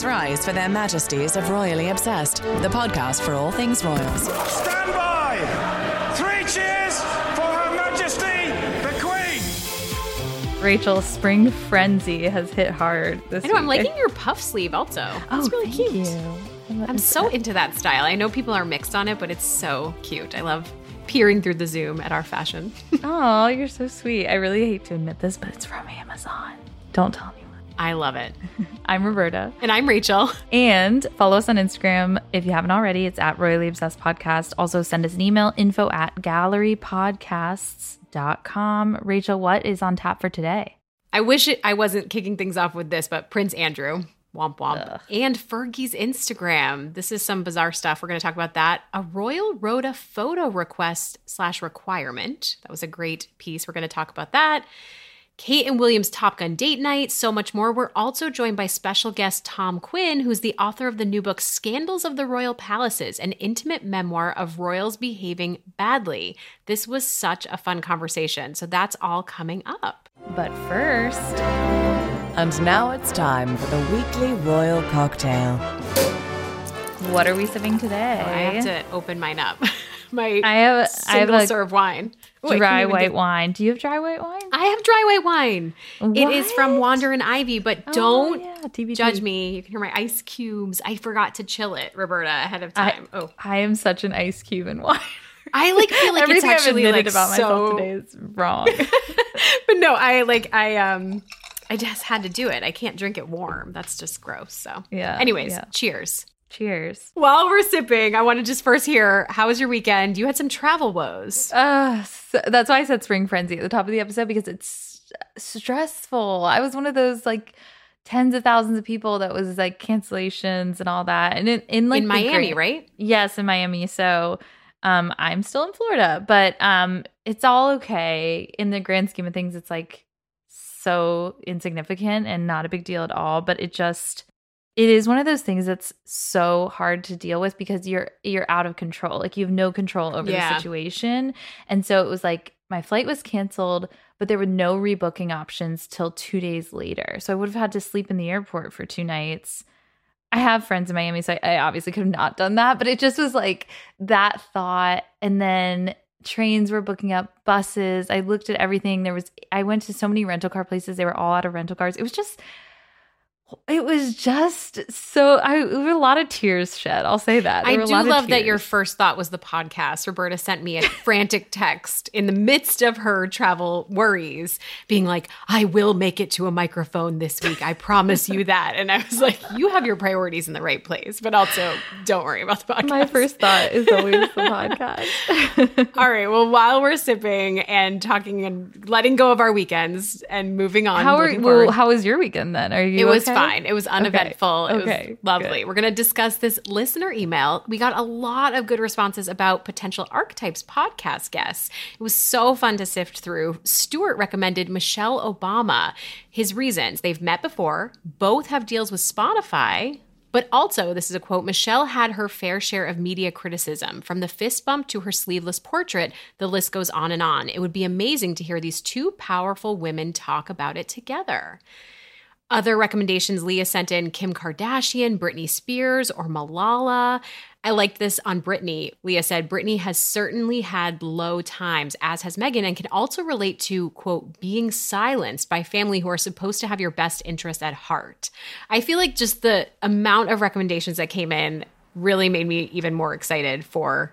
Class Rise for Their Majesties of Royally Obsessed, the podcast for all things royals. Stand by! 3 cheers for Her Majesty, the Queen! Rachel's spring frenzy has hit hard this week. I'm liking your puff sleeve also. That's really cute. I'm so into that style. I know people are mixed on it, but it's so cute. I love peering through the Zoom at our fashion. Oh, you're so sweet. I really hate to admit this, but it's from Amazon. Don't tell anyone. I love it. I'm Roberta. And I'm Rachel. And follow us on Instagram if you haven't already. It's at Royally Obsessed Podcast. Also send us an email, info@gallerypodcasts.com. Rachel, what is on tap for today? I wasn't kicking things off with this, but Prince Andrew. Womp womp. Ugh. And Fergie's Instagram. This is some bizarre stuff. We're going to talk about that. A Royal Rhoda photo request / requirement. That was a great piece. We're going to talk about that. Kate and William's Top Gun date night. So much more. We're also joined by special guest Tom Quinn, who's the author of the new book Scandals of the Royal Palaces, an intimate memoir of royals behaving badly. This was such a fun conversation. So that's all coming up. But first... And now it's time for the weekly royal cocktail. What are we sipping today? Oh, I have to open mine up. I have a single serve wine. Dry white wine. Do you have dry white wine? I have dry white wine. What? It is from Wander and Ivy, but don't judge me. You can hear my ice cubes. I forgot to chill it, Roberta, ahead of time. I am such an ice cube in wine. I feel like everything it's actually I've admitted about myself today is wrong. But no, I just had to do it. I can't drink it warm. That's just gross. So yeah. Anyways, yeah. Cheers. Cheers. While we're sipping, I want to just first hear, how was your weekend? You had some travel woes. So that's why I said spring frenzy at the top of the episode, because it's stressful. I was one of those tens of thousands of people that was cancellations and all that. And in Miami, right? Yes, in Miami. So I'm still in Florida, but it's all okay. In the grand scheme of things, it's so insignificant and not a big deal at all, but it is one of those things that's so hard to deal with because you're out of control. You have no control over the situation. And so it was my flight was canceled, but there were no rebooking options till 2 days later. So I would have had to sleep in the airport for 2 nights. I have friends in Miami, so I obviously could have not done that, but it just was that thought. And then trains were booking up, buses. I looked at everything. I went to so many rental car places. They were all out of rental cars. It was a lot of tears shed. I'll say that. I do love that your first thought was the podcast. Roberta sent me a frantic text in the midst of her travel worries, being I will make it to a microphone this week. I promise you that. And I was you have your priorities in the right place, but also don't worry about the podcast. My first thought is always the podcast. All right. Well, while we're sipping and talking and letting go of our weekends and moving on. How was your weekend then? It was fine. It was uneventful. It was lovely. Good. We're going to discuss this listener email. We got a lot of good responses about potential Archetypes podcast guests. It was so fun to sift through. Stuart recommended Michelle Obama. His reasons: they've met before, both have deals with Spotify, but also, this is a quote, Michelle had her fair share of media criticism. From the fist bump to her sleeveless portrait, the list goes on and on. It would be amazing to hear these two powerful women talk about it together. Other recommendations Leah sent in, Kim Kardashian, Britney Spears, or Malala. I liked this on Britney. Leah said, Britney has certainly had low times, as has Meghan, and can also relate to, quote, being silenced by family who are supposed to have your best interest at heart. I feel just the amount of recommendations that came in really made me even more excited for,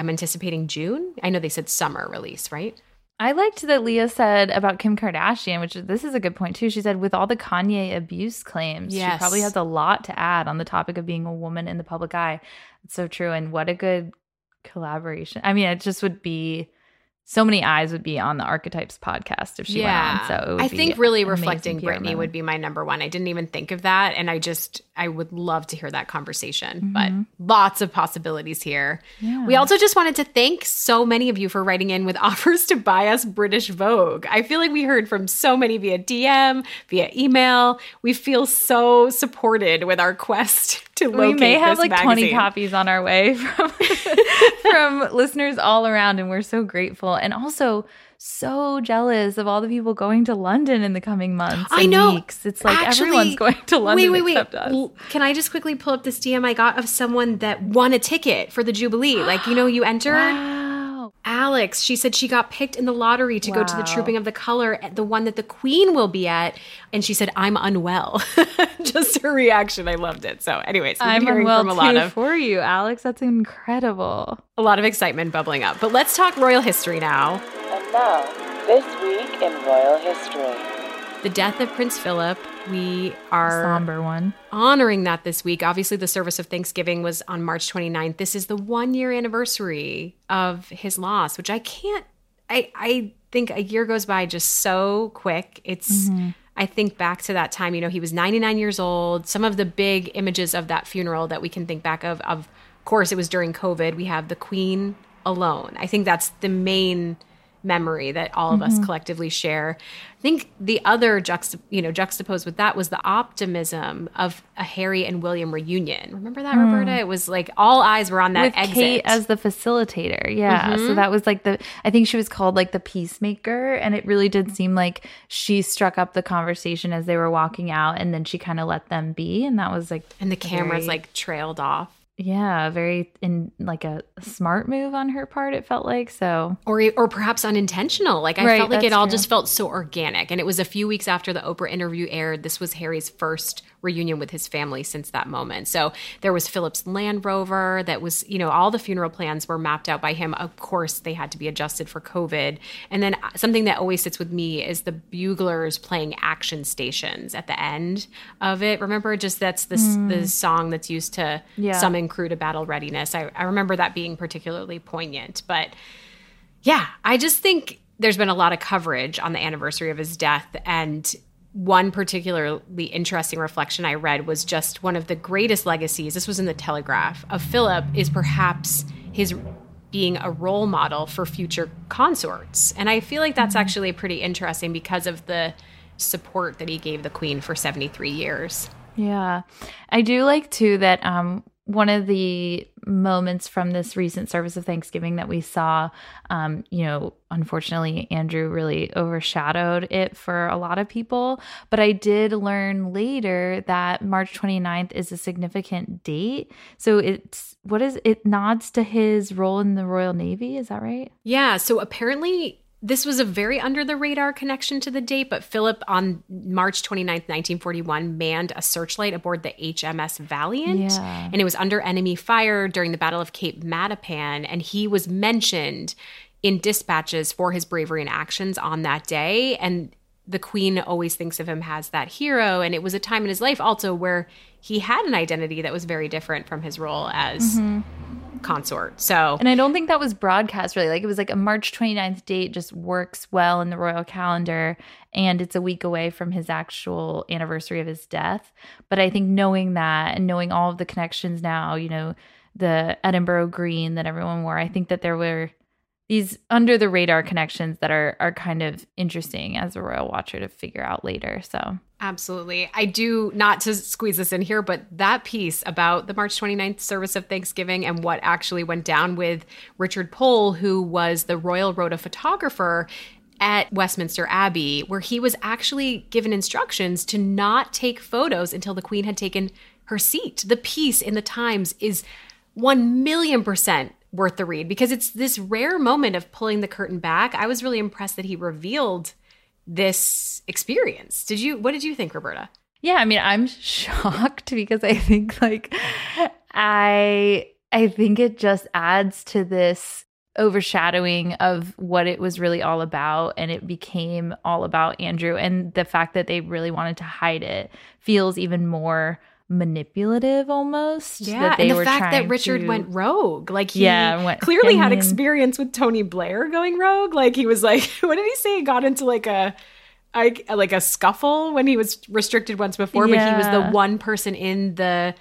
I'm anticipating June. I know they said summer release, right? I liked that Leah said about Kim Kardashian, which this is a good point too. She said, with all the Kanye abuse claims, She probably has a lot to add on the topic of being a woman in the public eye. It's so true. And what a good collaboration. I mean, it just would be, so many eyes would be on the Archetypes podcast if she went on. So it would I think really reflecting Britney would be my number one. I didn't even think of that. And I would love to hear that conversation, but lots of possibilities here. Yeah. We also just wanted to thank so many of you for writing in with offers to buy us British Vogue. I feel we heard from so many via DM, via email. We feel so supported with our quest to locate this magazine. We may have 20 copies on our way from listeners all around, and we're so grateful. And also so jealous of all the people going to London in the coming months and weeks. It's like everyone's going to London except us. Can I just quickly pull up this DM I got of someone that won a ticket for the Jubilee? Like, you know, you entered. Wow. Alex, she said she got picked in the lottery to go to the Trooping of the Colour, the one that the Queen will be at. And she said, I'm unwell. Just her reaction. I loved it. So anyways, I'm hearing from a lot of for you, Alex. That's incredible. A lot of excitement bubbling up. But let's talk royal history now. Now, this week in royal history. The death of Prince Philip. We are somber one. Honoring that this week. Obviously, the service of Thanksgiving was on March 29th. This is the one-year anniversary of his loss, which I can't – I think a year goes by just so quick. It's I think back to that time. You know, he was 99 years old. Some of the big images of that funeral that we can think back of course, it was during COVID. We have the Queen alone. I think that's the main – memory that all of us collectively share. I think the other juxtaposed with that was the optimism of a Harry and William reunion. Remember that, Roberta? It was like all eyes were on that with exit. Kate as the facilitator, so that was like the. I think she was called like the peacemaker, and it really did seem like she struck up the conversation as they were walking out, and then she kind of let them be, and that was like. And the cameras like trailed off. Yeah, very in like a smart move on her part, it felt like, so. Or perhaps unintentional. Like I felt like it all just felt so organic. And it was a few weeks after the Oprah interview aired. This was Harry's first reunion with his family since that moment. So there was Philip's Land Rover that was, you know, all the funeral plans were mapped out by him. Of course, they had to be adjusted for COVID. And then something that always sits with me is the buglers playing action stations at the end of it. Remember, just that's the song that's used to summon crew to battle readiness. I remember that being particularly poignant. But yeah, I just think there's been a lot of coverage on the anniversary of his death. And one particularly interesting reflection I read was just one of the greatest legacies, this was in the Telegraph, of Philip is perhaps his being a role model for future consorts. And I feel like that's actually pretty interesting because of the support that he gave the Queen for 73 years. Yeah. I do like too that one of the moments from this recent service of Thanksgiving that we saw, you know, unfortunately, Andrew really overshadowed it for a lot of people. But I did learn later that March 29th is a significant date. So it nods to his role in the Royal Navy. Is that right? Yeah. So apparently this was a very under-the-radar connection to the date, but Philip, on March 29th, 1941, manned a searchlight aboard the HMS Valiant, and it was under enemy fire during the Battle of Cape Matapan, and he was mentioned in dispatches for his bravery and actions on that day, and the Queen always thinks of him as that hero, and it was a time in his life also where he had an identity that was very different from his role as consort. So, and I don't think that was broadcast really. Like it was like a March 29th date just works well in the royal calendar, and it's a week away from his actual anniversary of his death. But I think knowing that and knowing all of the connections now, you know, the Edinburgh green that everyone wore, I think that there were these under the radar connections that are kind of interesting as a royal watcher to figure out later. So absolutely. I do, not to squeeze this in here, but that piece about the March 29th service of Thanksgiving and what actually went down with Richard Pohl, who was the Royal Rota photographer at Westminster Abbey, where he was actually given instructions to not take photos until the Queen had taken her seat. The piece in the Times is 1,000,000% worth the read because it's this rare moment of pulling the curtain back. I was really impressed that he revealed this experience. What did you think, Roberta? Yeah, I mean, I'm shocked because I think like I think it just adds to this overshadowing of what it was really all about, and it became all about Andrew, and the fact that they really wanted to hide it feels even more manipulative almost. Yeah, that they and the fact that Richard went rogue. Like he clearly had experience with Tony Blair going rogue. Like he was like, what did he say? He got into like a scuffle when he was restricted once before, but he was the one person in the,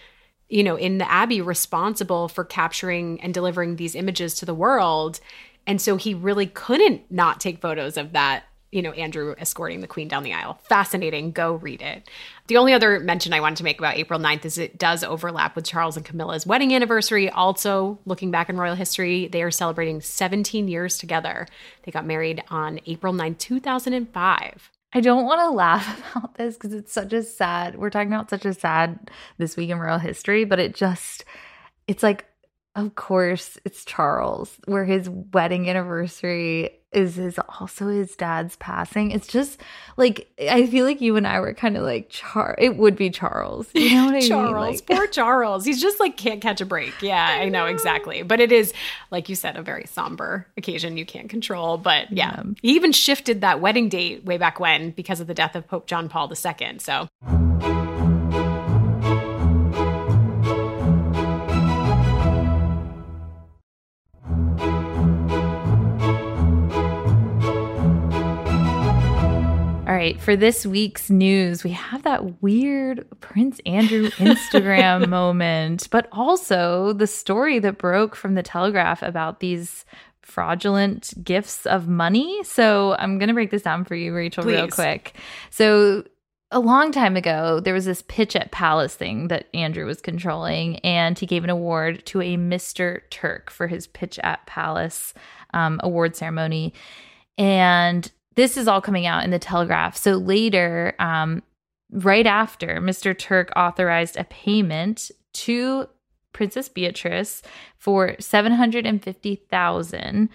you know, in the Abbey responsible for capturing and delivering these images to the world. And so he really couldn't not take photos of that you know, Andrew escorting the Queen down the aisle. Fascinating. Go read it. The only other mention I wanted to make about April 9th is it does overlap with Charles and Camilla's wedding anniversary. Also, looking back in royal history, they are celebrating 17 years together. They got married on April 9th, 2005. I don't want to laugh about this because it's such a sad, we're talking about such a sad this week in royal history, but it just, it's like, of course, it's Charles, where his wedding anniversary is also his dad's passing. It's just like, I feel like you and I were kind of like, it would be Charles. You know what I mean? Charles, like, poor Charles. He's just like, can't catch a break. Yeah, I know, exactly. But it is, like you said, a very somber occasion you can't control. But yeah, he even shifted that wedding date way back when because of the death of Pope John Paul II. So. All right, for this week's news, we have that weird Prince Andrew Instagram moment, but also the story that broke from The Telegraph about these fraudulent gifts of money. So I'm going to break this down for you, Rachel, real quick. So a long time ago, there was this Pitch at Palace thing that Andrew was controlling, and he gave an award to a Mr. Turk for his Pitch at Palace award ceremony. And this is all coming out in The Telegraph. So later, right after, Mr. Turk authorized a payment to Princess Beatrice for $750,000.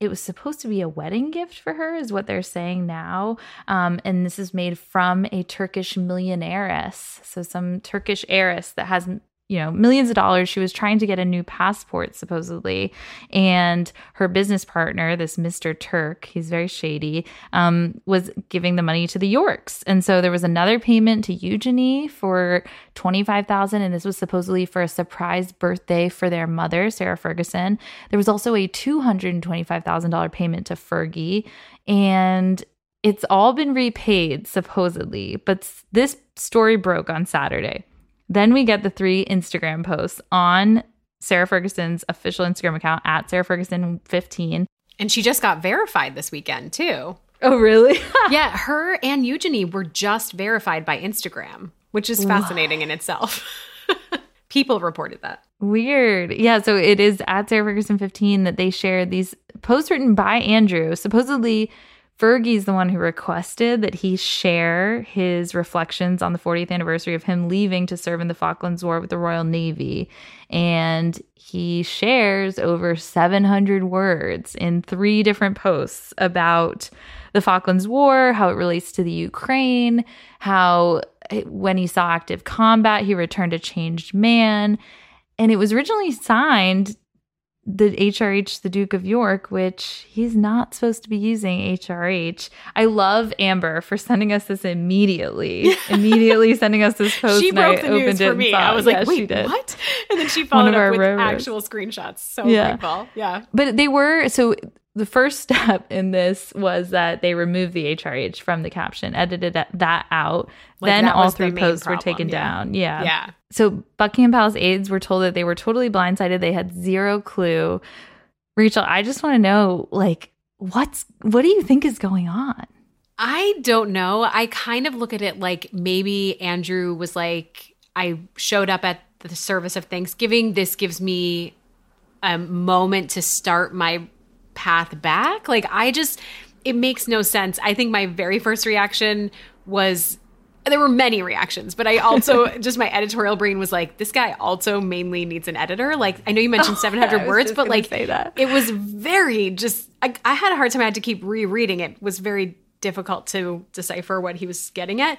It was supposed to be a wedding gift for her, is what they're saying now. And this is made from a Turkish millionairess. So some Turkish heiress that has, you know, millions of dollars. She was trying to get a new passport, supposedly. And her business partner, this Mr. Turk, he's very shady, was giving the money to the Yorks. And so there was another payment to Eugenie for $25,000. And this was supposedly for a surprise birthday for their mother, Sarah Ferguson. There was also a $225,000 payment to Fergie. And it's all been repaid, supposedly. But this story broke on Saturday. Then we get the three Instagram posts on Sarah Ferguson's official Instagram account at Sarah Ferguson 15. And she just got verified this weekend, too. Oh, really? Yeah, her and Eugenie were just verified by Instagram, which is fascinating in itself. People reported that. Weird. Yeah, so it is at Sarah Ferguson 15 that they shared these posts written by Andrew, supposedly. Fergie's the one who requested that he share his reflections on the 40th anniversary of him leaving to serve in the Falklands War with the Royal Navy. And he shares over 700 words in three different posts about the Falklands War, how it relates to the Ukraine, how when he saw active combat, he returned a changed man. And it was originally signed the HRH, the Duke of York, which he's not supposed to be using HRH. I love Amber for sending us this immediately sending us this post. She broke the news for me. I was like, wait, what? And then she followed up with actual screenshots. So painful. Yeah. But they were, so the first step in this was that they removed the HRH from the caption, edited that out. Then all three posts were taken down. Yeah. So Buckingham Palace aides were told that they were totally blindsided. They had zero clue. Rachel, I just want to know, like, what do you think is going on? I don't know. I kind of look at it like maybe Andrew was like, I showed up at the service of Thanksgiving. This gives me a moment to start my path back. Like, it makes no sense. I think my very first reaction was, there were many reactions, but I also, just my editorial brain was like, this guy also mainly needs an editor. Like, I know you mentioned 700 words, but like, it was very I had a hard time. I had to keep rereading it. It was very difficult to decipher what he was getting at,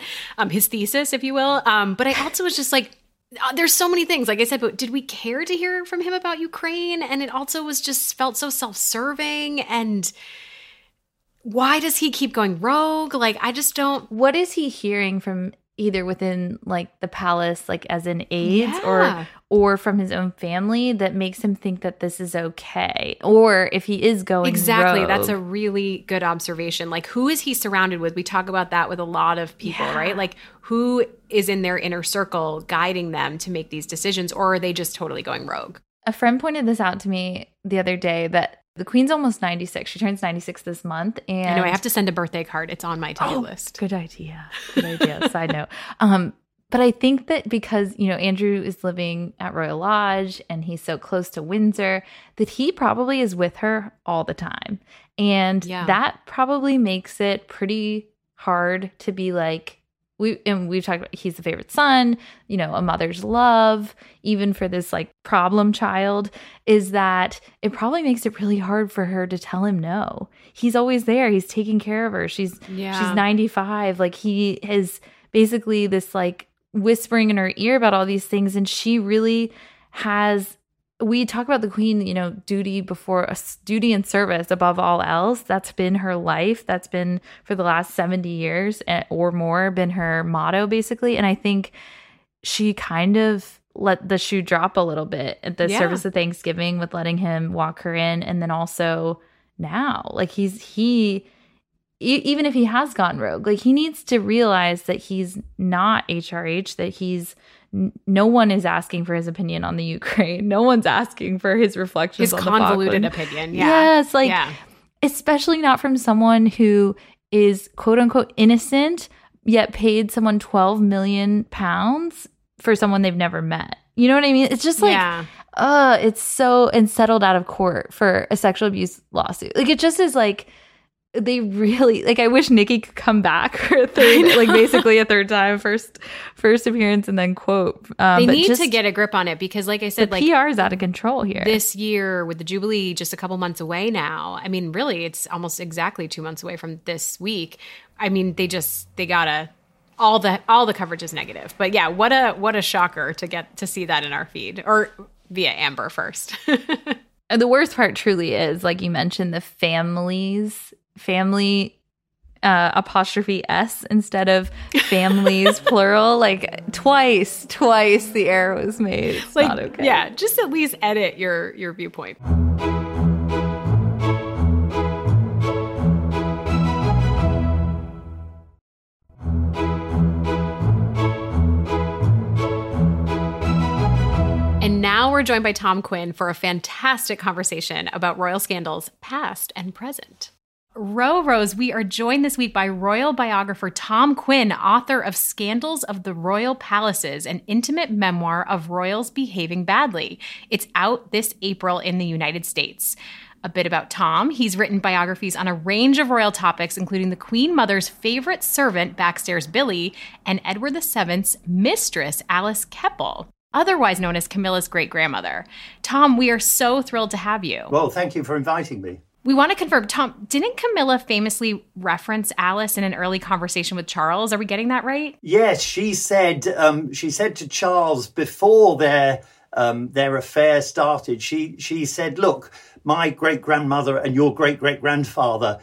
his thesis, if you will. But I also was just like, there's so many things, like I said, but did we care to hear from him about Ukraine? And it also was just felt so self-serving. And why does he keep going rogue? Like, I just don't. What is he hearing from either within like the palace, like as in aides or from his own family that makes him think that this is okay? Or if he is going rogue. That's a really good observation. Like, who is he surrounded with? We talk about that with a lot of people, right? Like, who is in their inner circle guiding them to make these decisions? Or are they just totally going rogue? A friend pointed this out to me the other day that The Queen's almost 96. She turns 96 this month. And I know I have to send a birthday card. It's on my to-do list. Good idea. Good idea. Side note. But I think that because, you know, Andrew is living at Royal Lodge and he's so close to Windsor that he probably is with her all the time. And that probably makes it pretty hard to be like, we've talked about he's the favorite son, you know, a mother's love, even for this like problem child, is that it probably makes it really hard for her to tell him no. He's always there. He's taking care of her. She's 95. Like he is basically this like whispering in her ear about all these things. And she really has, we talk about the Queen, you know, duty and service above all else. That's been her life. That's been for the last 70 years or more been her motto basically. And I think she kind of let the shoe drop a little bit at the service of Thanksgiving with letting him walk her in. And then also now, like even if he has gone rogue, like he needs to realize that he's not HRH, that no one is asking for his opinion on the Ukraine. No one's asking for his reflections on the convoluted opinion. Yeah. Yes, like especially not from someone who is quote unquote innocent, yet paid someone £12 million for someone they've never met. You know what I mean? It's just like, it's so and settled out of court for a sexual abuse lawsuit. Like it just is like. They really like. I wish Nikki could come back for a third time, first appearance, and then quote. They need to get a grip on it because, like I said, the PR is out of control here. This year with the Jubilee, just a couple months away now. I mean, really, it's almost exactly 2 months away from this week. I mean, they gotta all the coverage is negative. But yeah, what a shocker to get to see that in our feed or via Amber first. The worst part truly is, like you mentioned, the family apostrophe S instead of families plural, like twice the error was made. It's like, not okay. Yeah, just at least edit your viewpoint. And now we're joined by Tom Quinn for a fantastic conversation about royal scandals past and present. Rose, we are joined this week by royal biographer Tom Quinn, author of Scandals of the Royal Palaces, an intimate memoir of royals behaving badly. It's out this April in the United States. A bit about Tom. He's written biographies on a range of royal topics, including the Queen Mother's favorite servant, Backstairs Billy, and Edward VII's mistress, Alice Keppel, otherwise known as Camilla's great-grandmother. Tom, we are so thrilled to have you. Well, thank you for inviting me. We want to confirm, Tom, didn't Camilla famously reference Alice in an early conversation with Charles? Are we getting that right? Yes, she said to Charles before their affair started, she said, look, my great-grandmother and your great-great-grandfather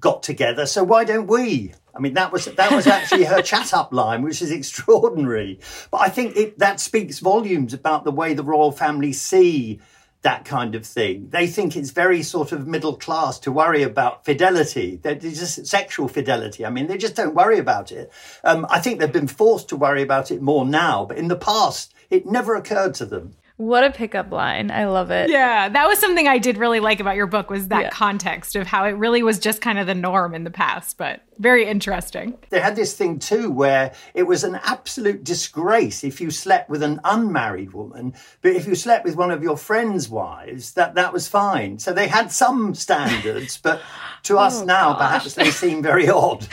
got together, so why don't we? I mean, that was actually her chat-up line, which is extraordinary. But I think that speaks volumes about the way the royal family see that kind of thing. They think it's very sort of middle class to worry about fidelity. They're just sexual fidelity. I mean, they just don't worry about it. I think they've been forced to worry about it more now, but in the past, it never occurred to them. What a pickup line. I love it. Yeah, that was something I did really like about your book was that context of how it really was just kind of the norm in the past, but very interesting. They had this thing too where it was an absolute disgrace if you slept with an unmarried woman, but if you slept with one of your friends' wives, that was fine. So they had some standards, but to us now, perhaps they seem very odd.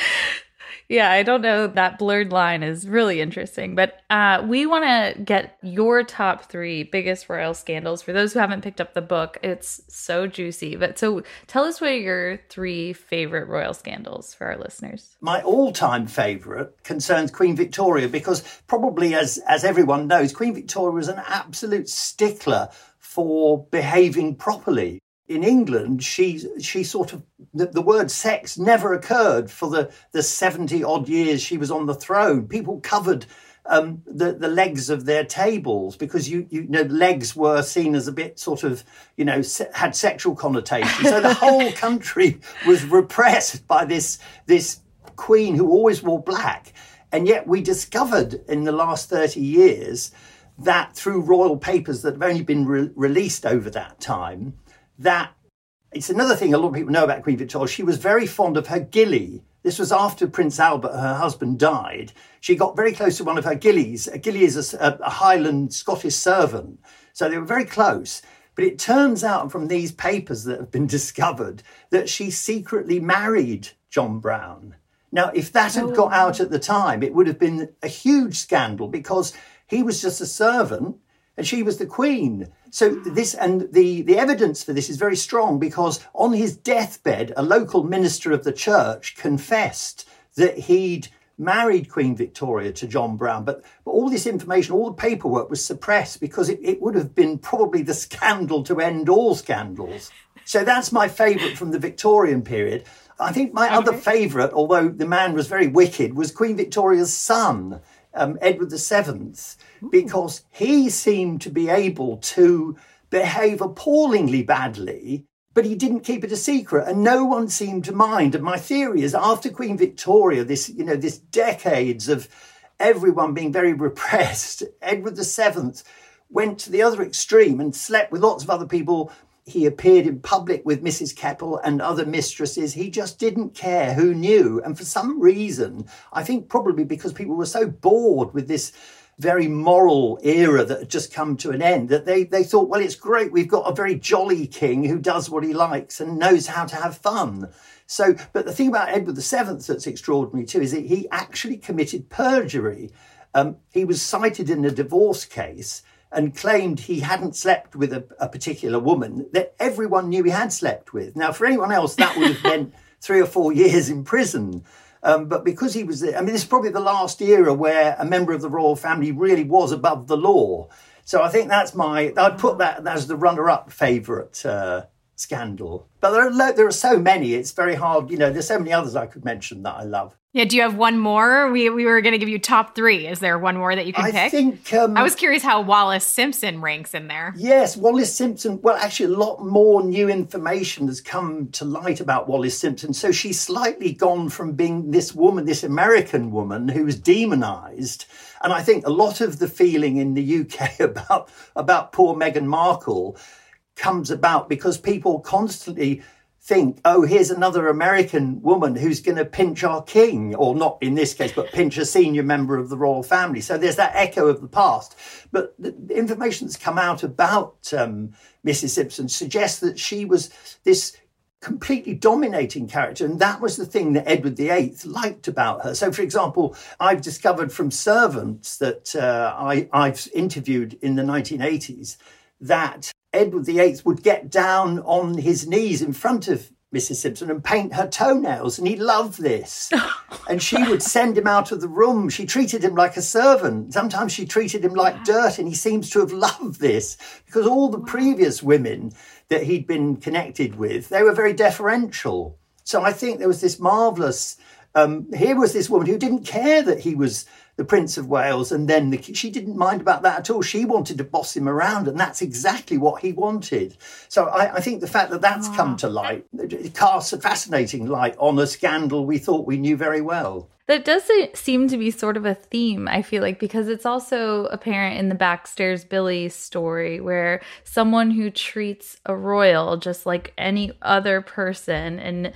Yeah, I don't know. That blurred line is really interesting. But we want to get your top three biggest royal scandals. For those who haven't picked up the book, it's so juicy. But so tell us what are your three favorite royal scandals for our listeners. My all-time favorite concerns Queen Victoria, because probably as everyone knows, Queen Victoria was an absolute stickler for behaving properly. In England, she sort of, the word sex never occurred for the 70-odd years she was on the throne. People covered the legs of their tables because, you know, legs were seen as a bit sort of, you know, had sexual connotations. So the whole country was repressed by this queen who always wore black. And yet we discovered in the last 30 years that through royal papers that have only been released over that time, that It's another thing a lot of people know about Queen Victoria. She was very fond of her gillie. This was after Prince Albert, her husband, died. She got very close to one of her gillies. A gillie is a Highland Scottish servant. So they were very close. But it turns out from these papers that have been discovered that she secretly married John Brown. Now, if that had got out at the time, it would have been a huge scandal because he was just a servant and she was the queen. So this, and the evidence for this is very strong because on his deathbed, a local minister of the church confessed that he'd married Queen Victoria to John Brown. But all this information, all the paperwork was suppressed because it would have been probably the scandal to end all scandals. So that's my favourite from the Victorian period. I think my other favourite, although the man was very wicked, was Queen Victoria's son, Edward VII, because he seemed to be able to behave appallingly badly, but he didn't keep it a secret and no one seemed to mind. And my theory is after Queen Victoria, this decades of everyone being very repressed, Edward VII went to the other extreme and slept with lots of other people. He appeared in public with Mrs. Keppel and other mistresses. He just didn't care who knew. And for some reason, I think probably because people were so bored with this very moral era that had just come to an end, that they thought, well, it's great. We've got a very jolly king who does what he likes and knows how to have fun. So, but the thing about Edward VII that's extraordinary too is that he actually committed perjury. He was cited in a divorce case and claimed he hadn't slept with a particular woman that everyone knew he had slept with. Now, for anyone else, that would have been 3 or 4 years in prison. But because he was, this is probably the last era where a member of the royal family really was above the law. So I think that's I'd put that as the runner-up favourite scandal. But there are so many, it's very hard, there's so many others I could mention that I love. Yeah, do you have one more? We were going to give you top three. Is there one more that you can pick? I think... I was curious how Wallis Simpson ranks in there. Yes, Wallis Simpson. Well, actually, a lot more new information has come to light about Wallis Simpson. So she's slightly gone from being this woman, this American woman who's demonized. And I think a lot of the feeling in the UK about poor Meghan Markle comes about because people constantly think, oh, here's another American woman who's going to pinch our king, or not in this case, but pinch a senior member of the royal family. So there's that echo of the past. But the information that's come out about Mrs. Simpson suggests that she was this completely dominating character. And that was the thing that Edward VIII liked about her. So, for example, I've discovered from servants that I've interviewed in the 1980s that Edward VIII would get down on his knees in front of Mrs. Simpson and paint her toenails, and he loved this. And she would send him out of the room. She treated him like a servant. Sometimes she treated him like dirt, and he seems to have loved this because all the previous women that he'd been connected with, they were very deferential. So I think there was this marvellous... here was this woman who didn't care that he was the Prince of Wales, and then she didn't mind about that at all. She wanted to boss him around, and that's exactly what he wanted. So I think the fact that that's come to light, it casts a fascinating light on a scandal we thought we knew very well. That does seem to be sort of a theme, I feel like, because it's also apparent in the Backstairs Billy story where someone who treats a royal just like any other person and,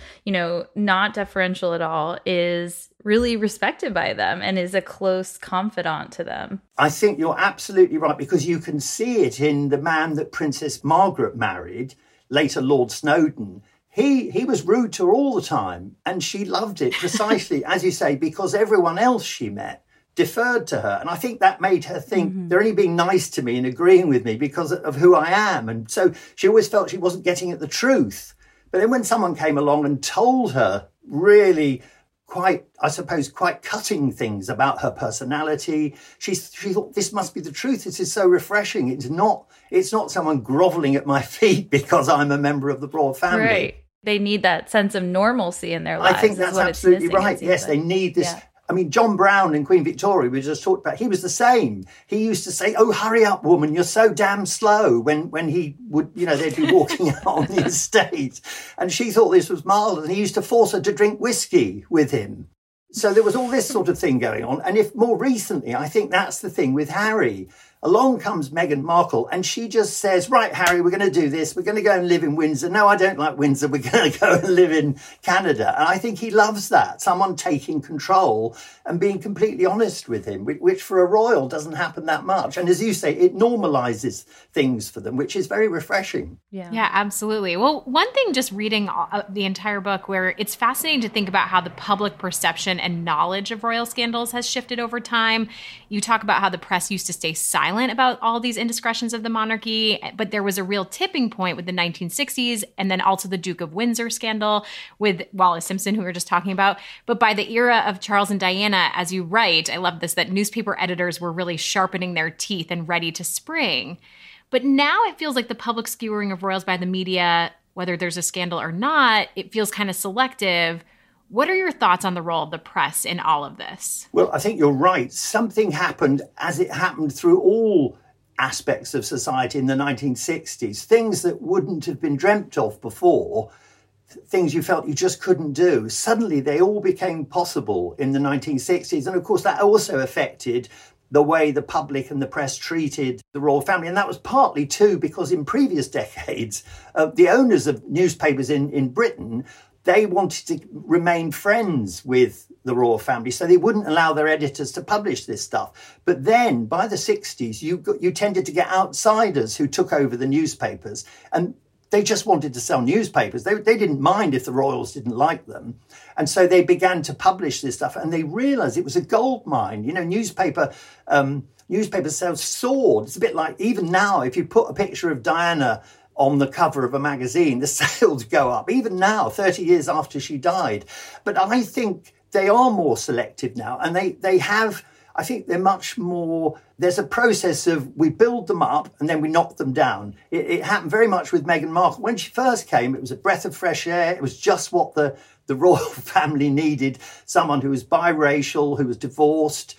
not deferential at all is really respected by them and is a close confidant to them. I think you're absolutely right, because you can see it in the man that Princess Margaret married, later Lord Snowdon. He was rude to her all the time, and she loved it precisely, as you say, because everyone else she met deferred to her. And I think that made her think they're only being nice to me and agreeing with me because of who I am. And so she always felt she wasn't getting at the truth. But then when someone came along and told her really... quite cutting things about her personality, She thought, this must be the truth. This is so refreshing. It's not someone groveling at my feet because I'm a member of the royal family. Right. They need that sense of normalcy in their lives. I think that's absolutely right. Yes, they need this. Yeah. I mean, John Brown and Queen Victoria, we just talked about, he was the same. He used to say, oh, hurry up, woman, you're so damn slow, when he would, they'd be walking out on the estate. And she thought this was marvellous. And he used to force her to drink whiskey with him. So there was all this sort of thing going on. And if more recently, I think that's the thing with Harry. Along comes Meghan Markle, and she just says, right, Harry, we're going to do this. We're going to go and live in Windsor. No, I don't like Windsor. We're going to go and live in Canada. And I think he loves that, someone taking control and being completely honest with him, which for a royal doesn't happen that much. And as you say, it normalizes things for them, which is very refreshing. Yeah, absolutely. Well, one thing just reading the entire book where it's fascinating to think about how the public perception and knowledge of royal scandals has shifted over time. You talk about how the press used to stay silent about all these indiscretions of the monarchy, but there was a real tipping point with the 1960s and then also the Duke of Windsor scandal with Wallis Simpson, who we were just talking about. But by the era of Charles and Diana, as you write, I love this, that newspaper editors were really sharpening their teeth and ready to spring. But now it feels like the public skewering of royals by the media, whether there's a scandal or not, it feels kind of selective. What are your thoughts on the role of the press in all of this? Well, I think you're right. Something happened as it happened through all aspects of society in the 1960s. Things that wouldn't have been dreamt of before, things you felt you just couldn't do, suddenly they all became possible in the 1960s. And of course, that also affected the way the public and the press treated the royal family. And that was partly too because in previous decades, the owners of newspapers in Britain, they wanted to remain friends with the royal family, so they wouldn't allow their editors to publish this stuff. But then by the 60s, you tended to get outsiders who took over the newspapers, and they just wanted to sell newspapers. They didn't mind if the royals didn't like them. And so they began to publish this stuff, and they realised it was a gold mine. You know, newspaper sales soared. It's a bit like even now, if you put a picture of Diana on the cover of a magazine, the sales go up, even now, 30 years after she died. But I think they are more selective now, and they have, I think they're much more, there's a process of we build them up and then we knock them down. It happened very much with Meghan Markle. When she first came, it was a breath of fresh air. It was just what the royal family needed, someone who was biracial, who was divorced,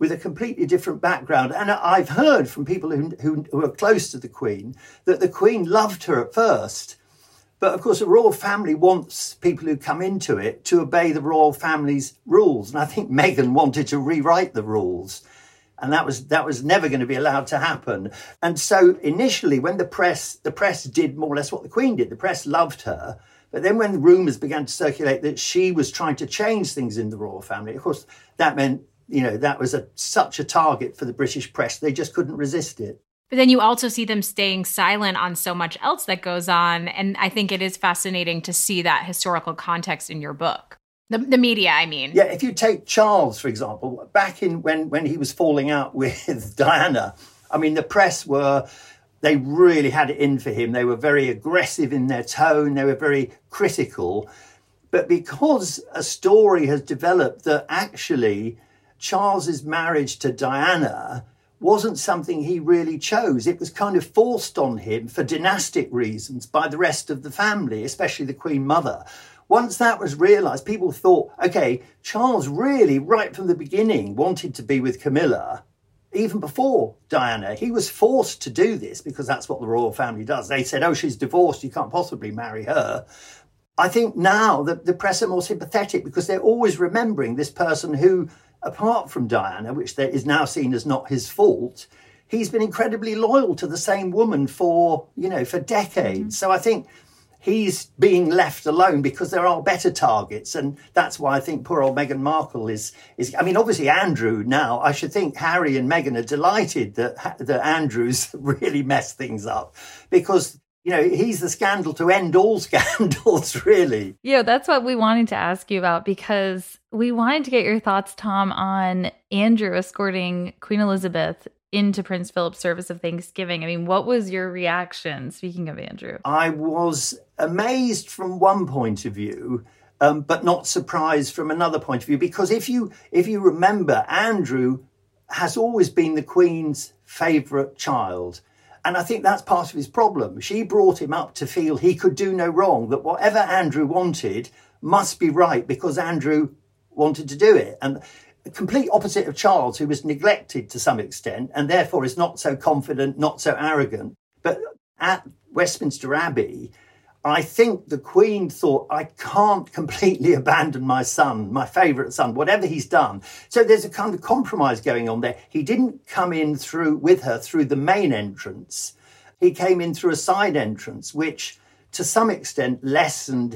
with a completely different background. And I've heard from people who are close to the Queen that the Queen loved her at first. But of course, the royal family wants people who come into it to obey the royal family's rules. And I think Meghan wanted to rewrite the rules. And that was never going to be allowed to happen. And so initially, when the press did more or less what the Queen did, the press loved her. But then when rumours began to circulate that she was trying to change things in the royal family, of course, that meant, you know, that was such a target for the British press. They just couldn't resist it. But then you also see them staying silent on so much else that goes on. And I think it is fascinating to see that historical context in your book. The media, I mean. Yeah, if you take Charles, for example, back in when he was falling out with Diana, I mean, the press were, they really had it in for him. They were very aggressive in their tone. They were very critical. But because a story has developed that actually Charles's marriage to Diana wasn't something he really chose. It was kind of forced on him for dynastic reasons by the rest of the family, especially the Queen Mother. Once that was realised, people thought, OK, Charles really, right from the beginning, wanted to be with Camilla, even before Diana. He was forced to do this because that's what the royal family does. They said, oh, she's divorced, you can't possibly marry her. I think now the press are more sympathetic because they're always remembering this person who, apart from Diana, which is now seen as not his fault, he's been incredibly loyal to the same woman for decades. Mm-hmm. So I think he's being left alone because there are better targets. And that's why I think poor old Meghan Markle is I mean, obviously, Andrew now, I should think Harry and Meghan are delighted that Andrew's really messed things up because, you know, he's the scandal to end all scandals, really. Yeah, that's what we wanted to ask you about, because we wanted to get your thoughts, Tom, on Andrew escorting Queen Elizabeth into Prince Philip's service of Thanksgiving. I mean, what was your reaction, speaking of Andrew? I was amazed from one point of view, but not surprised from another point of view, because if you remember, Andrew has always been the Queen's favourite child. And I think that's part of his problem. She brought him up to feel he could do no wrong, that whatever Andrew wanted must be right because Andrew wanted to do it. And the complete opposite of Charles, who was neglected to some extent and therefore is not so confident, not so arrogant. But at Westminster Abbey, I think the Queen thought, I can't completely abandon my son, my favourite son, whatever he's done. So there's a kind of compromise going on there. He didn't come in with her through the main entrance. He came in through a side entrance, which to some extent lessened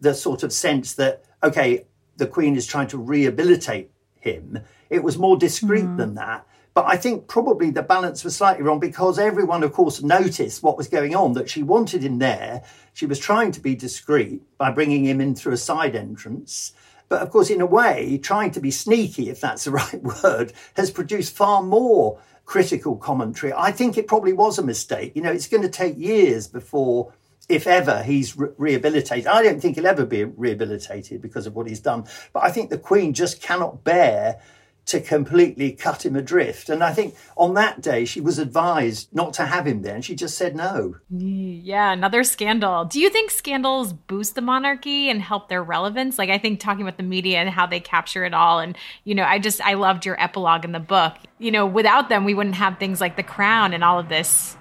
the sort of sense that, OK, the Queen is trying to rehabilitate him. It was more discreet than that. But I think probably the balance was slightly wrong because everyone, of course, noticed what was going on, that she wanted him there. She was trying to be discreet by bringing him in through a side entrance. But, of course, in a way, trying to be sneaky, if that's the right word, has produced far more critical commentary. I think it probably was a mistake. You know, it's going to take years before, if ever, he's rehabilitated. I don't think he'll ever be rehabilitated because of what he's done. But I think the Queen just cannot bear to completely cut him adrift. And I think on that day, she was advised not to have him there. And she just said no. Yeah, another scandal. Do you think scandals boost the monarchy and help their relevance? Like, I think talking about the media and how they capture it all. And, you know, I loved your epilogue in the book. You know, without them, we wouldn't have things like The Crown and all of this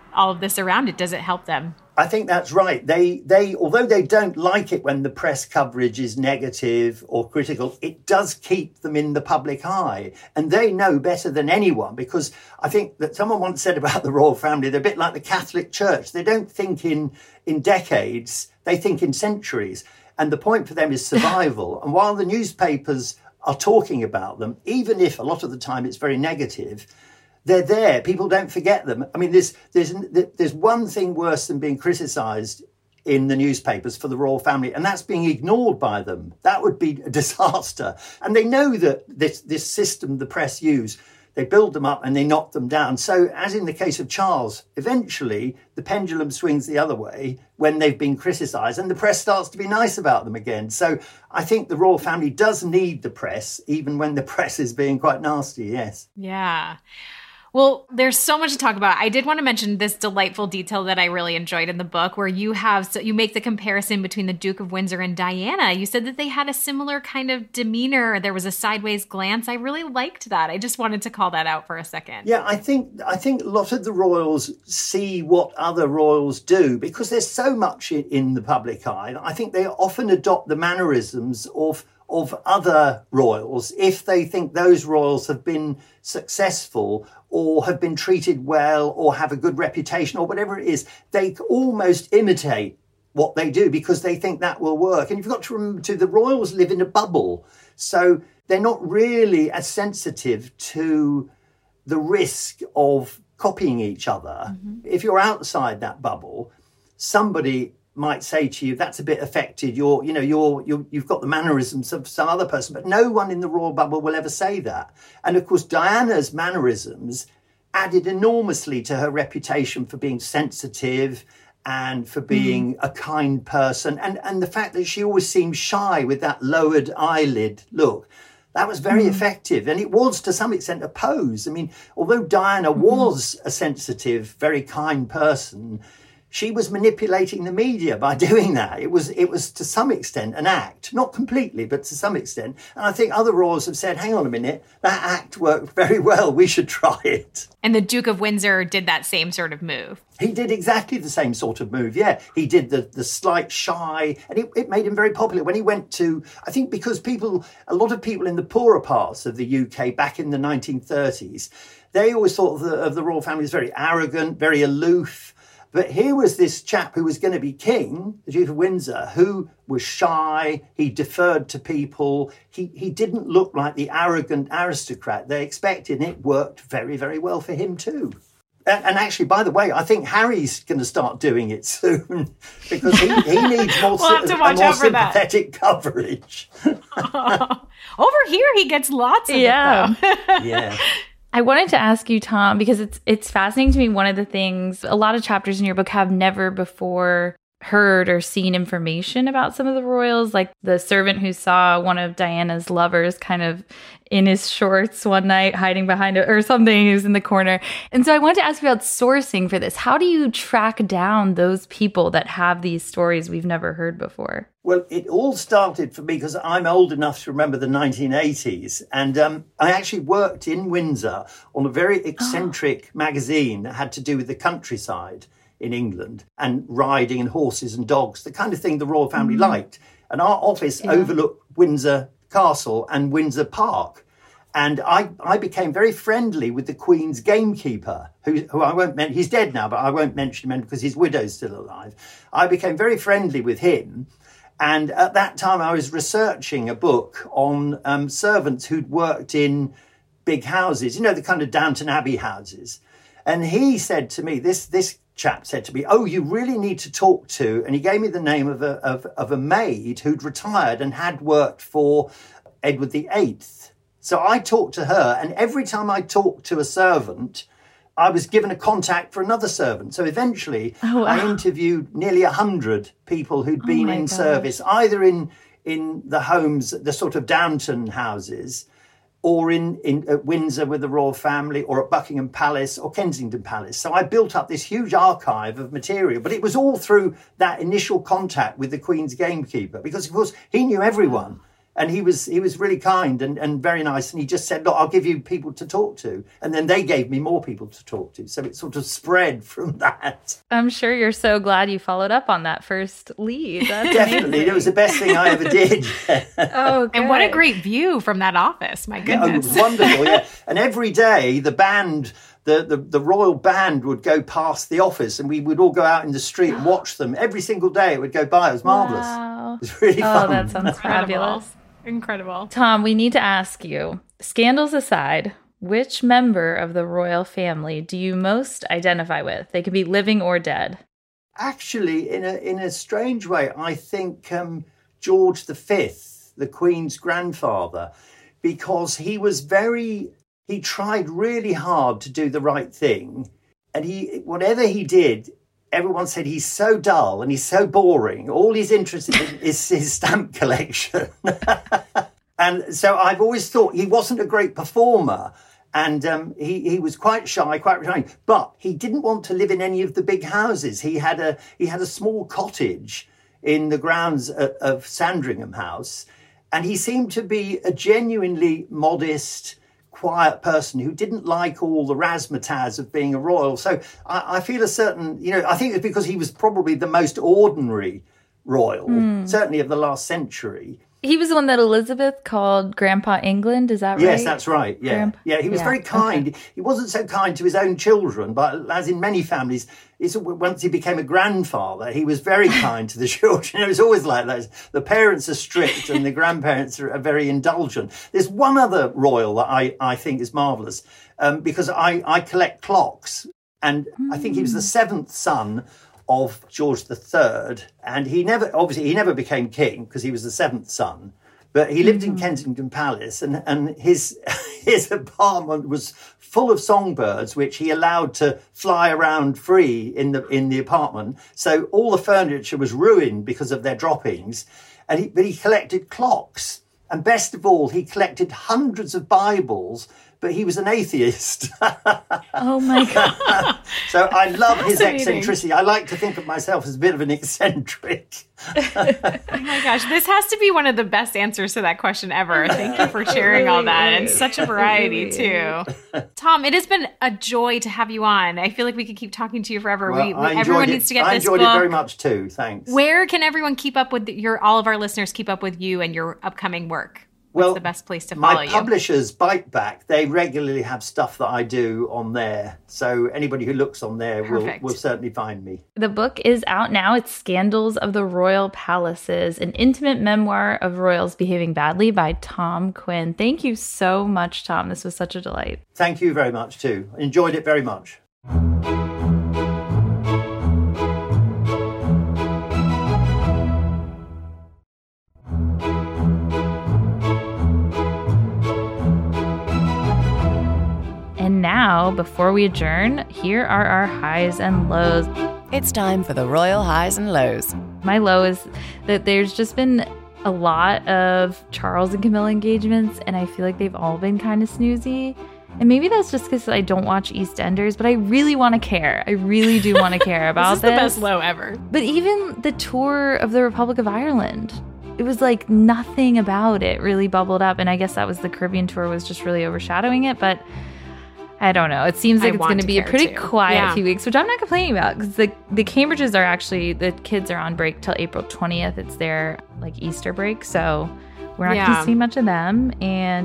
around it. Does it help them? I think that's right. They although they don't like it when the press coverage is negative or critical, it does keep them in the public eye. And they know better than anyone, because I think that someone once said about the royal family, they're a bit like the Catholic Church. They don't think in decades, they think in centuries. And the point for them is survival. And while the newspapers are talking about them, even if a lot of the time it's very negative, they're there. People don't forget them. I mean, there's one thing worse than being criticised in the newspapers for the royal family, and that's being ignored by them. That would be a disaster. And they know that this system the press use, they build them up and they knock them down. So, as in the case of Charles, eventually the pendulum swings the other way when they've been criticised and the press starts to be nice about them again. So I think the royal family does need the press, even when the press is being quite nasty, yes. Yeah. Well, there's so much to talk about. I did want to mention this delightful detail that I really enjoyed in the book where you make the comparison between the Duke of Windsor and Diana. You said that they had a similar kind of demeanor. There was a sideways glance. I really liked that. I just wanted to call that out for a second. Yeah, I think a lot of the royals see what other royals do because there's so much in the public eye. I think they often adopt the mannerisms of other royals if they think those royals have been successful or have been treated well or have a good reputation or whatever it is. They almost imitate what they do because they think that will work. And you've got to remember too, the royals live in a bubble. So they're not really as sensitive to the risk of copying each other. Mm-hmm. If you're outside that bubble, somebody might say to you, that's a bit affected. You've got the mannerisms of some other person, but no one in the royal bubble will ever say that. And of course, Diana's mannerisms added enormously to her reputation for being sensitive and for being a kind person. And the fact that she always seemed shy with that lowered eyelid look, that was very effective. And it was to some extent a pose. I mean, although Diana was a sensitive, very kind person, she was manipulating the media by doing that. It was to some extent an act, not completely, but to some extent. And I think other royals have said, hang on a minute, that act worked very well. We should try it. And the Duke of Windsor did that same sort of move. He did exactly the same sort of move, yeah. He did the slight shy, and it made him very popular. When he went to, I think because a lot of people in the poorer parts of the UK back in the 1930s, they always thought of the royal family as very arrogant, very aloof. But here was this chap who was going to be king, the Duke of Windsor, who was shy. He deferred to people. He didn't look like the arrogant aristocrat they expected. And it worked very, very well for him too. And actually, by the way, I think Harry's going to start doing it soon because he needs more, more sympathetic coverage. Over here, he gets lots of it, though. Yeah. I wanted to ask you, Tom, because it's fascinating to me. One of the things, a lot of chapters in your book have never before heard or seen information about some of the royals, like the servant who saw one of Diana's lovers kind of in his shorts one night hiding behind it or something, he was in the corner. And so I wanted to ask you about sourcing for this. How do you track down those people that have these stories we've never heard before? Well, it all started for me because I'm old enough to remember the 1980s. And I actually worked in Windsor on a very eccentric magazine that had to do with the countryside in England, and riding and horses and dogs, the kind of thing the royal family liked. And our office overlooked Windsor Castle and Windsor Park. And I became very friendly with the Queen's gamekeeper, who I won't mention. He's dead now, but I won't mention him because his widow's still alive. I became very friendly with him. And at that time, I was researching a book on servants who'd worked in big houses, you know, the kind of Downton Abbey houses. And he said to me, this chap said to me, oh, you really need to talk to, and he gave me the name of a maid who'd retired and had worked for Edward VIII. So I talked to her, and every time I talked to a servant, I was given a contact for another servant. So eventually, I interviewed nearly 100 people who'd been in service, either in the homes, the sort of Downton houses, or in at Windsor with the royal family, or at Buckingham Palace or Kensington Palace. So I built up this huge archive of material, but it was all through that initial contact with the Queen's gamekeeper, because, of course, he knew everyone. And he was really kind and very nice. And he just said, look, I'll give you people to talk to. And then they gave me more people to talk to. So it sort of spread from that. I'm sure you're so glad you followed up on that first lead. That's definitely. Amazing. It was the best thing I ever did. Oh, good. And what a great view from that office. My goodness. Yeah, it was wonderful, yeah. And every day the band... The royal band would go past the office and we would all go out in the street and watch them. Every single day it would go by. It was marvellous. Wow. It was really fun. Oh, that sounds fabulous. Incredible. Tom, we need to ask you, scandals aside, which member of the royal family do you most identify with? They could be living or dead. Actually, in a strange way, I think George V, the Queen's grandfather, because he was He tried really hard to do the right thing. And whatever he did, everyone said he's so dull and he's so boring. All he's interested in is his stamp collection. And so I've always thought he wasn't a great performer. And he was quite shy, quite retiring. But he didn't want to live in any of the big houses. He had a small cottage in the grounds of Sandringham House. And he seemed to be a genuinely modest, quiet person who didn't like all the razzmatazz of being a royal. So I feel a certain, I think it's because he was probably the most ordinary royal, certainly of the last century. He was the one that Elizabeth called Grandpa England, is that right? Yes, that's right, yeah. Yeah, he was very kind. Okay. He wasn't so kind to his own children, but as in many families, once he became a grandfather, he was very kind to the children. It was always like that. The parents are strict and the grandparents are very indulgent. There's one other royal that I think is marvellous, because I collect clocks, and I think he was the seventh son of George III, and he never became king because he was the seventh son, but he lived in Kensington Palace, and his apartment was full of songbirds, which he allowed to fly around free in the apartment. So all the furniture was ruined because of their droppings, but he collected clocks, and best of all, he collected hundreds of Bibles. But he was an atheist. Oh, my God. So I love his eccentricity. I like to think of myself as a bit of an eccentric. Oh, my gosh. This has to be one of the best answers to that question ever. Thank you for sharing all that. And such a variety, too. Tom, it has been a joy to have you on. I feel like we could keep talking to you forever. Well, everyone needs to get this book. I enjoyed it very much, too. Thanks. Where can everyone keep up with all of our listeners keep up with you and your upcoming work? What's the best place to follow you? My publishers, Biteback, they regularly have stuff that I do on there. So anybody who looks on there will certainly find me. The book is out now. It's Scandals of the Royal Palaces, an intimate memoir of royals behaving badly by Tom Quinn. Thank you so much, Tom. This was such a delight. Thank you very much, too. Enjoyed it very much. Now, before we adjourn, here are our highs and lows. It's time for the royal highs and lows. My low is that there's just been a lot of Charles and Camilla engagements, and I feel like they've all been kind of snoozy. And maybe that's just because I don't watch EastEnders, but I really want to care. I really do want to care about this. This is the best low ever. But even the tour of the Republic of Ireland, it was like nothing about it really bubbled up. And I guess that was the Caribbean tour was just really overshadowing it, but I don't know. It seems like it's going to be a pretty quiet few weeks, which I'm not complaining about because the Cambridges are actually, the kids are on break till April 20th. It's their like Easter break. So we're not going to see much of them.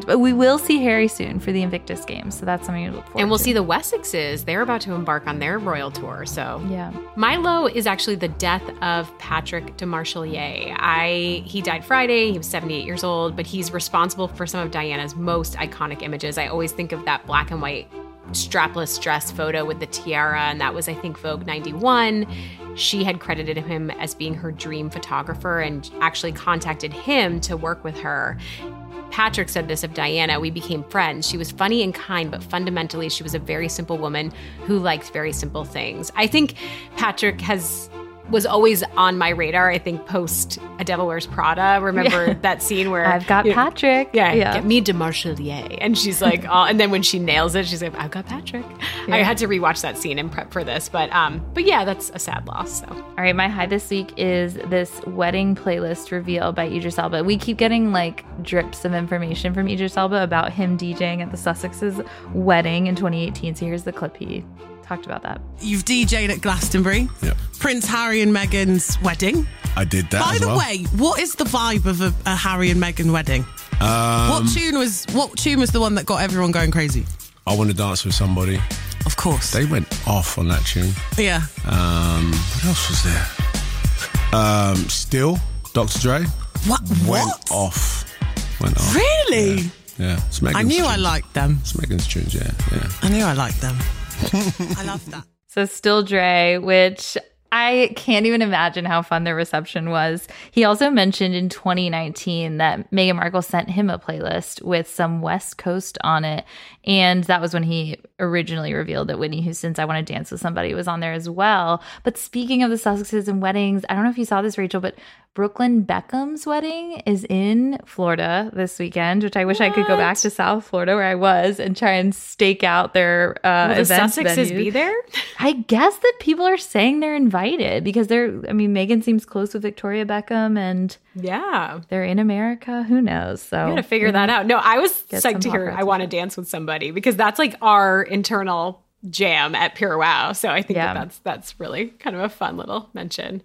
But we will see Harry soon for the Invictus Games. So that's something to look forward to. And we'll see the Wessexes. They're about to embark on their royal tour. So yeah. My low is actually the death of Patrick de Marchelier. He died Friday. He was 78 years old, but he's responsible for some of Diana's most iconic images. I always think of that black and white strapless dress photo with the tiara, and that was, I think, Vogue 91. She had credited him as being her dream photographer and actually contacted him to work with her. Patrick said this of Diana: "We became friends. She was funny and kind, but fundamentally she was a very simple woman who liked very simple things." I think Patrick was always on my radar, I think, post A Devil Wears Prada. Remember that scene where... I've got Patrick. Get me de Marchelier. And she's like... and then when she nails it, she's like, I've got Patrick. Yeah. I had to rewatch that scene and prep for this. But yeah, that's a sad loss. So. All right, my high this week is this wedding playlist reveal by Idris Elba. We keep getting like drips of information from Idris Elba about him DJing at the Sussexes' wedding in 2018. So here's the clip he talked about that. You've DJ'd at Glastonbury. Yep. Prince Harry and Meghan's wedding. I did that. By the way, what is the vibe of a Harry and Meghan wedding? What tune was the one that got everyone going crazy? I Want to Dance with Somebody. Of course. They went off on that tune. Yeah. What else was there? Still, Dr. Dre. Went off. Really? Yeah. It's Meghan's I liked them. It's Meghan's tunes, yeah. I knew I liked them. I love that. So Still Dre, which I can't even imagine how fun their reception was. He also mentioned in 2019 that Meghan Markle sent him a playlist with some West Coast on it. And that was when he originally revealed that Whitney Houston's I Want to Dance with Somebody was on there as well. But speaking of the Sussexes and weddings, I don't know if you saw this, Rachel, but Brooklyn Beckham's wedding is in Florida this weekend, which I wish I could go back to South Florida where I was and try and stake out their events. Will the Sussexes be there? I guess that people are saying they're invited because Meghan seems close with Victoria Beckham and they're in America. Who knows? So you got to figure that out. No, I was psyched to hear I Want to Dance with Somebody because that's like our internal jam at Pure Wow. So I think that's really kind of a fun little mention.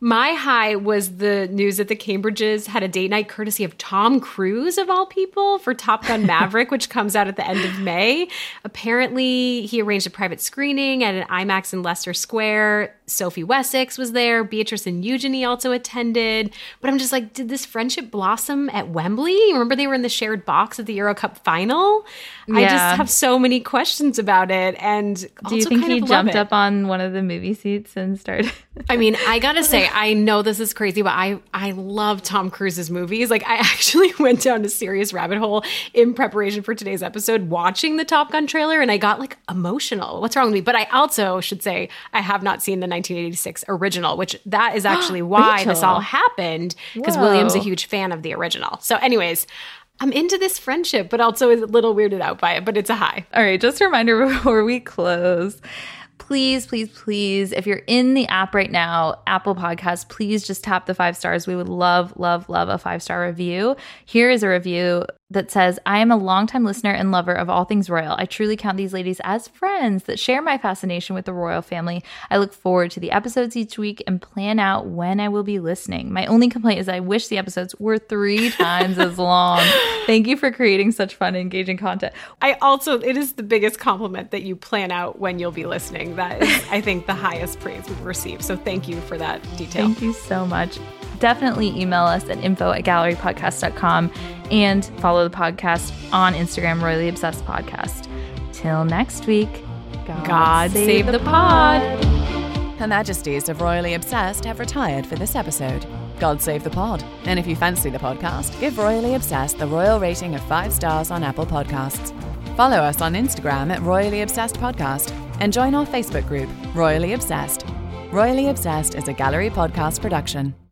My high was the news that the Cambridges had a date night courtesy of Tom Cruise, of all people, for Top Gun Maverick, which comes out at the end of May. Apparently, he arranged a private screening at an IMAX in Leicester Square. Sophie Wessex was there. Beatrice and Eugenie also attended. But I'm just like, did this friendship blossom at Wembley? Remember they were in the shared box at the Euro Cup final? Yeah. I just have so many questions about it. And do you think he jumped up on one of the movie seats and started? I mean, I got to say, I know this is crazy, but I love Tom Cruise's movies. Like, I actually went down a serious rabbit hole in preparation for today's episode watching the Top Gun trailer, and I got, like, emotional. What's wrong with me? But I also should say I have not seen the 1986 original, which that is actually why this all happened, because William's a huge fan of the original. So anyways, I'm into this friendship, but also is a little weirded out by it, but it's a high. All right, just a reminder before we close – please, please, please, if you're in the app right now, Apple Podcasts, please just tap the 5 stars. We would love, love, love a 5-star review. Here is a review that says, I am a longtime listener and lover of all things royal. I truly count these ladies as friends that share my fascination with the royal family. I look forward to the episodes each week and plan out when I will be listening. My only complaint is I wish the episodes were 3 times as long. Thank you for creating such fun and engaging content. It is the biggest compliment that you plan out when you'll be listening. That is, I think, the highest praise we've received. So thank you for that detail. Thank you so much. Definitely email us at info@gallerypodcast.com and follow the podcast on Instagram, Royally Obsessed Podcast. Till next week, God save the pod. Her Majesties of Royally Obsessed have retired for this episode. God save the pod. And if you fancy the podcast, give Royally Obsessed the royal rating of 5 stars on Apple Podcasts. Follow us on Instagram at Royally Obsessed Podcast and join our Facebook group, Royally Obsessed. Royally Obsessed is a Gallery Podcast production.